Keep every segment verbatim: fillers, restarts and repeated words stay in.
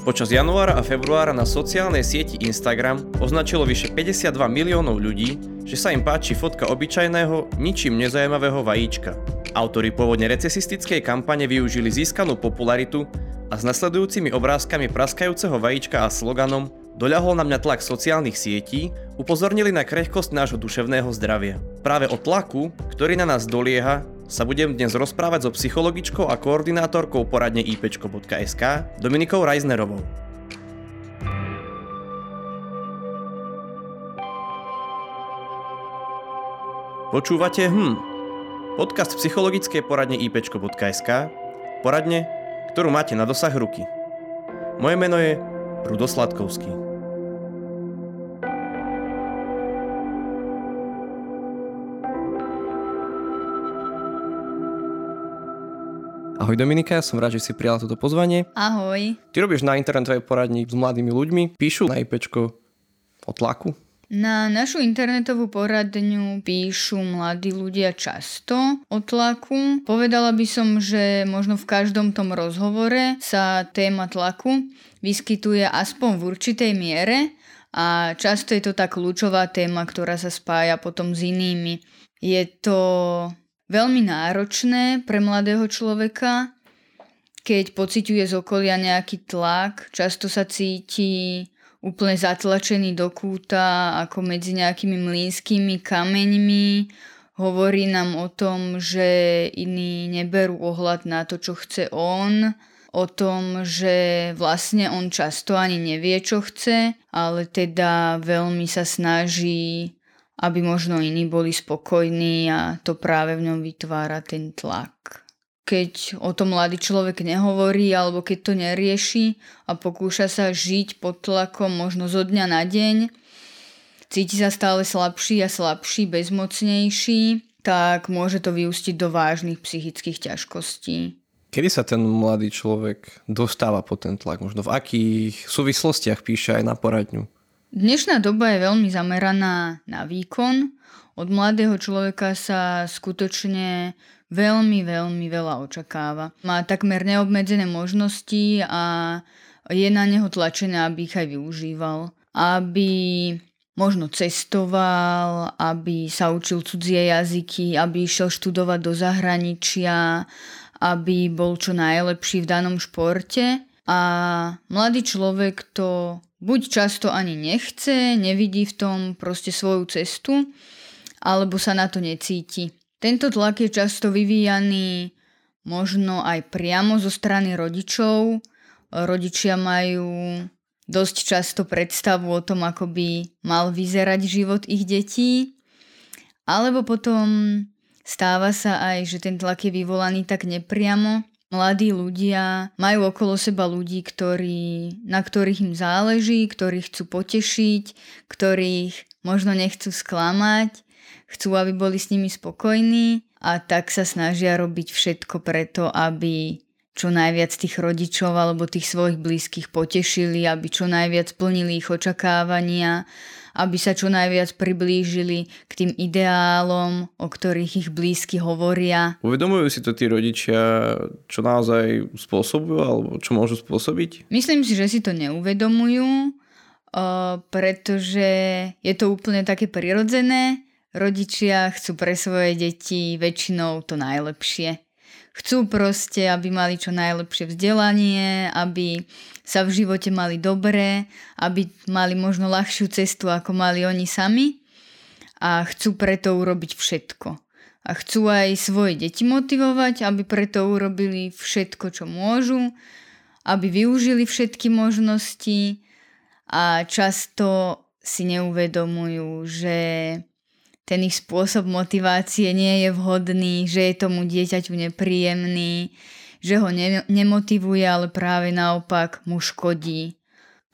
Počas januára a februára na sociálnej sieti Instagram označilo vyše päťdesiatdva miliónov ľudí, že sa im páči fotka obyčajného, ničím nezajímavého vajíčka. Autori pôvodne recesistickej kampane využili získanú popularitu a s nasledujúcimi obrázkami praskajúceho vajíčka a sloganom "Doľahol na mňa tlak sociálnych sietí" upozornili na krehkosť nášho duševného zdravia. Práve o tlaku, ktorý na nás dolieha, sa budem dnes rozprávať so psychologičkou a koordinátorkou poradne í péčko bodka es ká Dominikou Rajnerovou. Počúvate hm, podcast psychologickej poradne í péčko bodka es ká, poradne, ktorú máte na dosah ruky. Moje meno je Rudo Sladkovský. Ahoj Dominika, ja som rád, že si prijala toto pozvanie. Ahoj. Ty robíš na internetovej poradni s mladými ľuďmi. Píšu na IPčko o tlaku? Na našu internetovú poradňu píšu mladí ľudia často o tlaku. Povedala by som, že možno v každom tom rozhovore sa téma tlaku vyskytuje aspoň v určitej miere a často je to tá kľúčová téma, ktorá sa spája potom s inými. Je to veľmi náročné pre mladého človeka, keď pociťuje z okolia nejaký tlak, často sa cíti úplne zatlačený do kúta, ako medzi nejakými mlynskými kameňmi. Hovorí nám o tom, že iní neberú ohľad na to, čo chce on, o tom, že vlastne on často ani nevie, čo chce, ale teda veľmi sa snaží, aby možno iní boli spokojní a to práve v ňom vytvára ten tlak. Keď o tom mladý človek nehovorí alebo keď to nerieši a pokúša sa žiť pod tlakom možno zo dňa na deň, cíti sa stále slabší a slabší, bezmocnejší, tak môže to vyústiť do vážnych psychických ťažkostí. Kedy sa ten mladý človek dostáva pod ten tlak? Možno v akých súvislostiach píše aj na poradňu? Dnešná doba je veľmi zameraná na výkon. Od mladého človeka sa skutočne veľmi, veľmi veľa očakáva. Má takmer neobmedzené možnosti a je na neho tlačené, aby ich aj využíval. Aby možno cestoval, aby sa učil cudzie jazyky, aby išiel študovať do zahraničia, aby bol čo najlepší v danom športe. A mladý človek to buď často ani nechce, nevidí v tom proste svoju cestu, alebo sa na to necíti. Tento tlak je často vyvíjaný možno aj priamo zo strany rodičov. Rodičia majú dosť často predstavu o tom, ako by mal vyzerať život ich detí. Alebo potom stáva sa aj, že ten tlak je vyvolaný tak nepriamo. Mladí ľudia majú okolo seba ľudí, ktorí, na ktorých im záleží, ktorých chcú potešiť, ktorých možno nechcú sklamať, chcú, aby boli s nimi spokojní a tak sa snažia robiť všetko preto, aby čo najviac tých rodičov alebo tých svojich blízkych potešili, aby čo najviac plnili ich očakávania, aby sa čo najviac priblížili k tým ideálom, o ktorých ich blízky hovoria. Uvedomujú si to tí rodičia, čo naozaj spôsobujú alebo čo môžu spôsobiť? Myslím si, že si to neuvedomujú, pretože je to úplne také prirodzené. Rodičia chcú pre svoje deti väčšinou to najlepšie. Chcú proste, aby mali čo najlepšie vzdelanie, aby sa v živote mali dobre, aby mali možno ľahšiu cestu, ako mali oni sami a chcú preto urobiť všetko. A chcú aj svoje deti motivovať, aby preto urobili všetko, čo môžu, aby využili všetky možnosti a často si neuvedomujú, že ten ich spôsob motivácie nie je vhodný, že je tomu dieťaťu nepríjemný, že ho ne- nemotivuje, ale práve naopak mu škodí.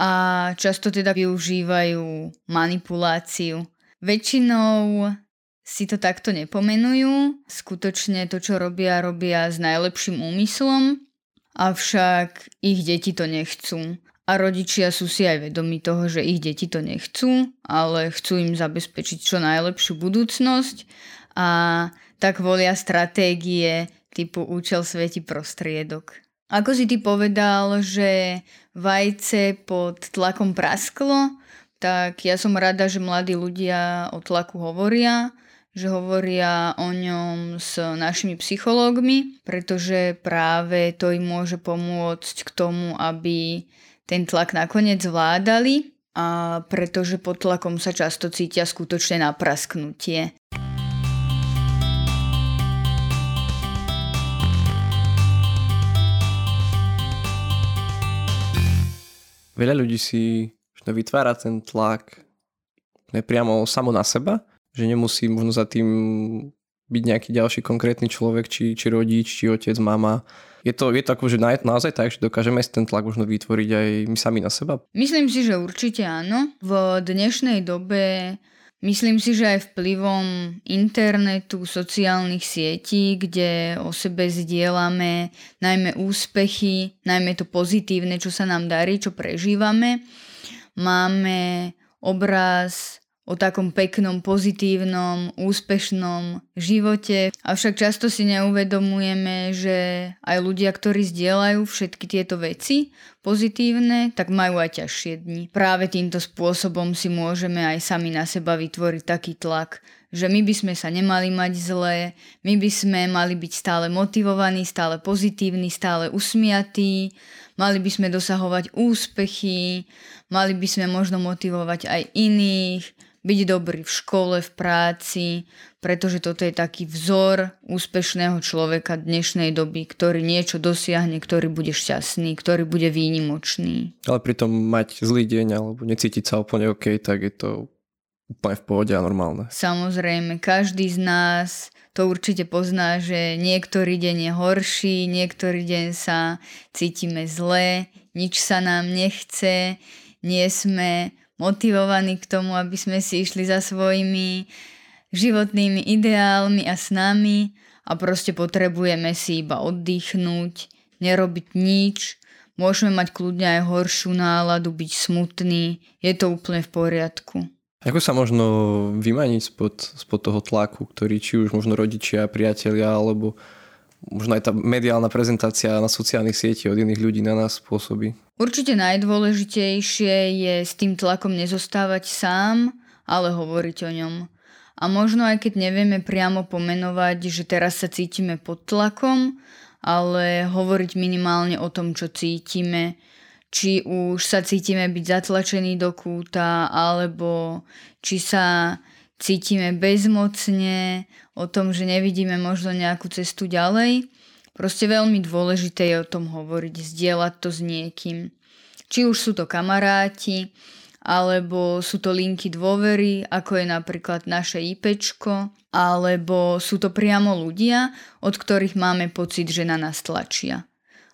A často teda využívajú manipuláciu. Väčšinou si to takto nepomenujú. Skutočne to, čo robia, robia s najlepším úmyslom, avšak ich deti to nechcú. A rodičia sú si aj vedomi toho, že ich deti to nechcú, ale chcú im zabezpečiť čo najlepšiu budúcnosť a tak volia stratégie typu účel svätý prostriedok. Ako si ty povedal, že vajce pod tlakom prasklo, tak ja som rada, že mladí ľudia o tlaku hovoria, že hovoria o ňom s našimi psychológmi, pretože práve to im môže pomôcť k tomu, aby ten tlak nakoniec zvládali, a pretože pod tlakom sa často cítia skutočne na prasknutie. Veľa ľudí si vytvára ten tlak nepriamo samo na seba, že nemusí možno za tým byť nejaký ďalší konkrétny človek, či, či rodič, či otec, mama. Je to, je to akože na, naozaj tak, že dokážeme si ten tlak možno vytvoriť aj my sami na seba? Myslím si, že určite áno. V dnešnej dobe myslím si, že aj vplyvom internetu, sociálnych sietí, kde o sebe zdieľame najmä úspechy, najmä to pozitívne, čo sa nám darí, čo prežívame. Máme obraz o takom peknom, pozitívnom, úspešnom živote. Avšak často si neuvedomujeme, že aj ľudia, ktorí zdieľajú všetky tieto veci pozitívne, tak majú aj ťažšie dni. Práve týmto spôsobom si môžeme aj sami na seba vytvoriť taký tlak, že my by sme sa nemali mať zlé, my by sme mali byť stále motivovaní, stále pozitívni, stále usmiatí, mali by sme dosahovať úspechy, mali by sme možno motivovať aj iných, byť dobrý v škole, v práci, pretože toto je taký vzor úspešného človeka dnešnej doby, ktorý niečo dosiahne, ktorý bude šťastný, ktorý bude výnimočný. Ale pritom mať zlý deň alebo necítiť sa úplne OK, tak je to úplne v pohode a normálne. Samozrejme, každý z nás to určite pozná, že niektorý deň je horší, niektorý deň sa cítime zle, nič sa nám nechce, nie sme motivovaní k tomu, aby sme si išli za svojimi životnými ideálmi a snami a proste potrebujeme si iba oddychnúť, nerobiť nič. Môžeme mať kľudne aj horšiu náladu, byť smutný, je to úplne v poriadku. Ako sa možno vymaniť spod, spod toho tlaku, ktorý či už možno rodičia, priatelia, alebo možno aj tá mediálna prezentácia na sociálnych sietí od iných ľudí na nás spôsobí? Určite najdôležitejšie je s tým tlakom nezostávať sám, ale hovoriť o ňom. A možno aj keď nevieme priamo pomenovať, že teraz sa cítime pod tlakom, ale hovoriť minimálne o tom, čo cítime. Či už sa cítime byť zatlačení do kúta, alebo či sa cítime bezmocne, o tom, že nevidíme možno nejakú cestu ďalej. Proste veľmi dôležité je o tom hovoriť, zdieľať to s niekým. Či už sú to kamaráti, alebo sú to linky dôvery, ako je napríklad naše IPčko, alebo sú to priamo ľudia, od ktorých máme pocit, že na nás tlačia.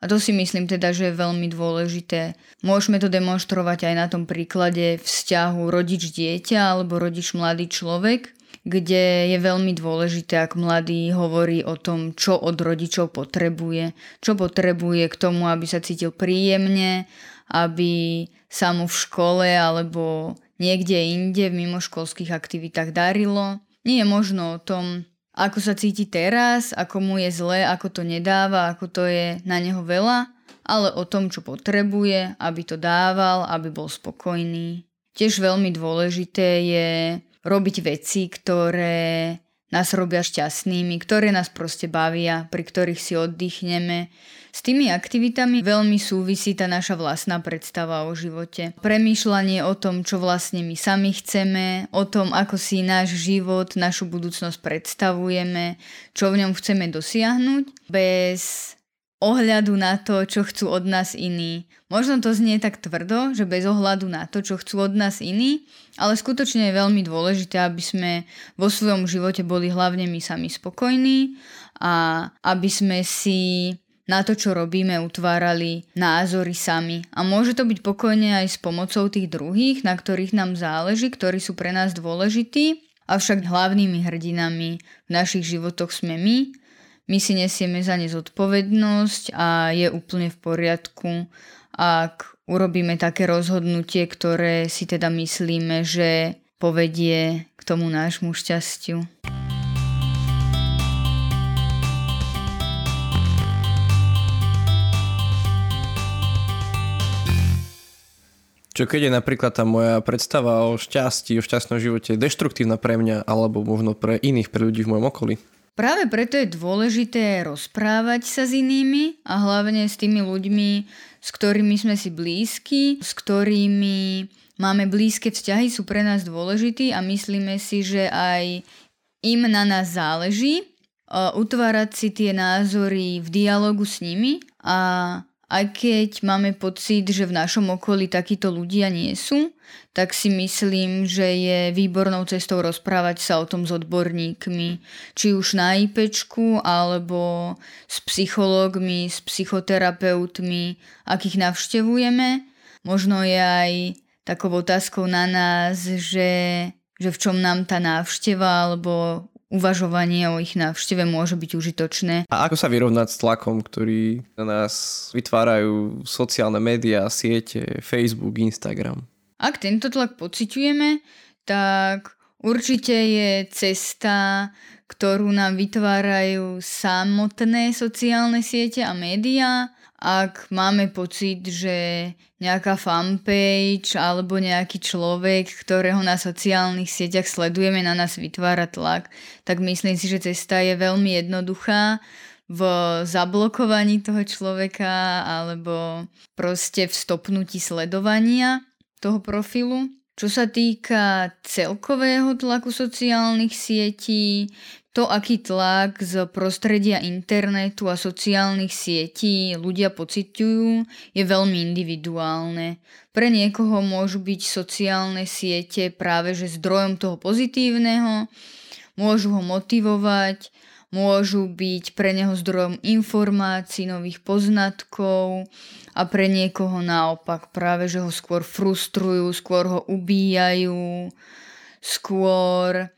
A to si myslím teda, že je veľmi dôležité. Môžeme to demonstrovať aj na tom príklade vzťahu rodič-dieťa alebo rodič-mladý človek, kde je veľmi dôležité, ak mladý hovorí o tom, čo od rodičov potrebuje, čo potrebuje k tomu, aby sa cítil príjemne, aby sa mu v škole alebo niekde inde v mimoškolských aktivitách darilo. Nie je možno o tom, ako sa cíti teraz, ako mu je zle, ako to nedáva, ako to je na neho veľa, ale o tom, čo potrebuje, aby to dával, aby bol spokojný. Tiež veľmi dôležité je robiť veci, ktoré nás robia šťastnými, ktoré nás proste bavia, pri ktorých si oddychneme. S tými aktivitami veľmi súvisí tá naša vlastná predstava o živote. Premýšľanie o tom, čo vlastne my sami chceme, o tom, ako si náš život, našu budúcnosť predstavujeme, čo v ňom chceme dosiahnuť, bez ohľadu na to, čo chcú od nás iní. Možno to znie tak tvrdo, že bez ohľadu na to, čo chcú od nás iní, ale skutočne je veľmi dôležité, aby sme vo svojom živote boli hlavne my sami spokojní a aby sme si na to, čo robíme, utvárali názory sami. A môže to byť pokojne aj s pomocou tých druhých, na ktorých nám záleží, ktorí sú pre nás dôležití. Avšak hlavnými hrdinami v našich životoch sme my. My si nesieme za ne zodpovednosť a je úplne v poriadku, ak urobíme také rozhodnutie, ktoré si teda myslíme, že povedie k tomu nášmu šťastiu. Čo keď je napríklad tá moja predstava o šťastí, o šťastnom živote deštruktívna pre mňa alebo možno pre iných, pre ľudí v mojom okolí? Práve preto je dôležité rozprávať sa s inými a hlavne s tými ľuďmi, s ktorými sme si blízki, s ktorými máme blízke vzťahy, sú pre nás dôležití a myslíme si, že aj im na nás záleží. Utvárať si tie názory v dialogu s nimi a aj keď máme pocit, že v našom okolí takíto ľudia nie sú, tak si myslím, že je výbornou cestou rozprávať sa o tom s odborníkmi, či už na IPčku, alebo s psychológmi, s psychoterapeutmi, akých navštevujeme. Možno je aj takou otázkou na nás, že, že v čom nám tá návšteva alebo uvažovanie o ich návšteve môže byť užitočné. A ako sa vyrovnať s tlakom, ktorý na nás vytvárajú sociálne médiá, siete, Facebook, Instagram? Ak tento tlak pociťujeme, tak určite je cesta, ktorú nám vytvárajú samotné sociálne siete a médiá. Ak máme pocit, že nejaká fanpage alebo nejaký človek, ktorého na sociálnych sieťach sledujeme, na nás vytvára tlak, tak myslím si, že cesta je veľmi jednoduchá v zablokovaní toho človeka alebo proste v stopnutí sledovania toho profilu. Čo sa týka celkového tlaku sociálnych sietí, to, aký tlak z prostredia internetu a sociálnych sietí ľudia pociťujú, je veľmi individuálne. Pre niekoho môžu byť sociálne siete práve že zdrojom toho pozitívneho, môžu ho motivovať, môžu byť pre neho zdrojom informácií, nových poznatkov a pre niekoho naopak práve že ho skôr frustrujú, skôr ho ubíjajú, skôr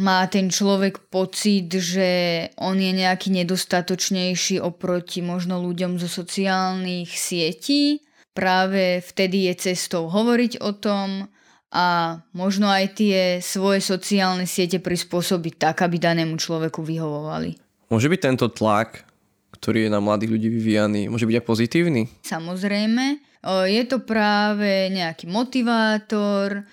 má ten človek pocit, že on je nejaký nedostatočnejší oproti možno ľuďom zo sociálnych sietí. Práve vtedy je cestou hovoriť o tom a možno aj tie svoje sociálne siete prispôsobiť tak, aby danému človeku vyhovovali. Môže byť tento tlak, ktorý je na mladých ľudí vyvíjaný, môže byť aj pozitívny? Samozrejme. Je to práve nejaký motivátor,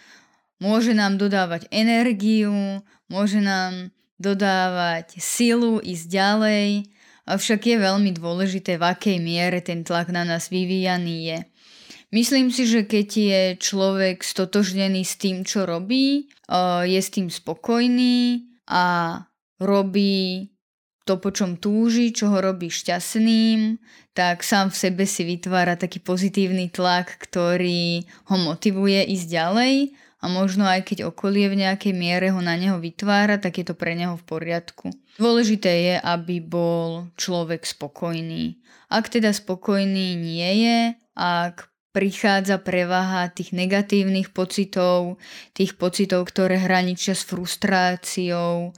môže nám dodávať energiu, môže nám dodávať silu ísť ďalej, avšak je veľmi dôležité, v akej miere ten tlak na nás vyvíjaný je. Myslím si, že keď je človek stotožnený s tým, čo robí, je s tým spokojný a robí to, po čom túži, čo ho robí šťastným, tak sám v sebe si vytvára taký pozitívny tlak, ktorý ho motivuje ísť ďalej. A možno aj keď okolie v nejakej miere ho na neho vytvára, tak je to pre neho v poriadku. Dôležité je, aby bol človek spokojný. Ak teda spokojný nie je, ak prichádza prevaha tých negatívnych pocitov, tých pocitov, ktoré hraničia s frustráciou,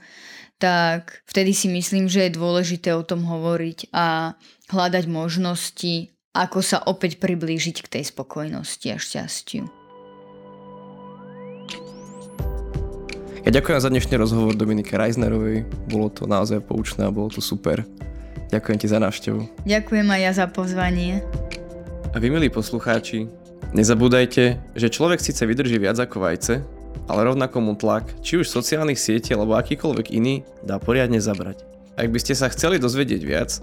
tak vtedy si myslím, že je dôležité o tom hovoriť a hľadať možnosti, ako sa opäť priblížiť k tej spokojnosti a šťastiu. Ja ďakujem za dnešný rozhovor Dominiky Rajnerovej. Bolo to naozaj poučné a bolo to super. Ďakujem ti za návštevu. Ďakujem aj ja za pozvanie. A vy, milí poslucháči, nezabúdajte, že človek síce vydrží viac ako vajce, ale rovnako mu tlak, či už sociálnych sietí alebo akýkoľvek iný, dá poriadne zabrať. Ak by ste sa chceli dozvedieť viac,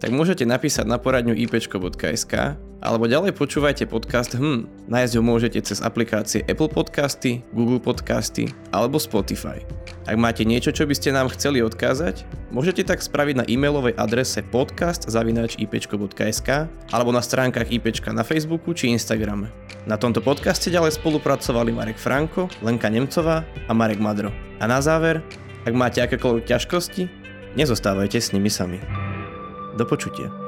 tak môžete napísať na poradňu í pé čko bodka es ká alebo ďalej počúvajte podcast hm, nájsť ho môžete cez aplikácie Apple Podcasty, Google Podcasty alebo Spotify. Ak máte niečo, čo by ste nám chceli odkázať, môžete tak spraviť na e-mailovej adrese podcast zavináč í pé čko bodka es ká alebo na stránkach IPčka na Facebooku či Instagrame. Na tomto podcaste ďalej spolupracovali Marek Franko, Lenka Nemcová a Marek Madro. A na záver, ak máte akékoľvek ťažkosti, nezostávajte s nimi sami. Do počutia.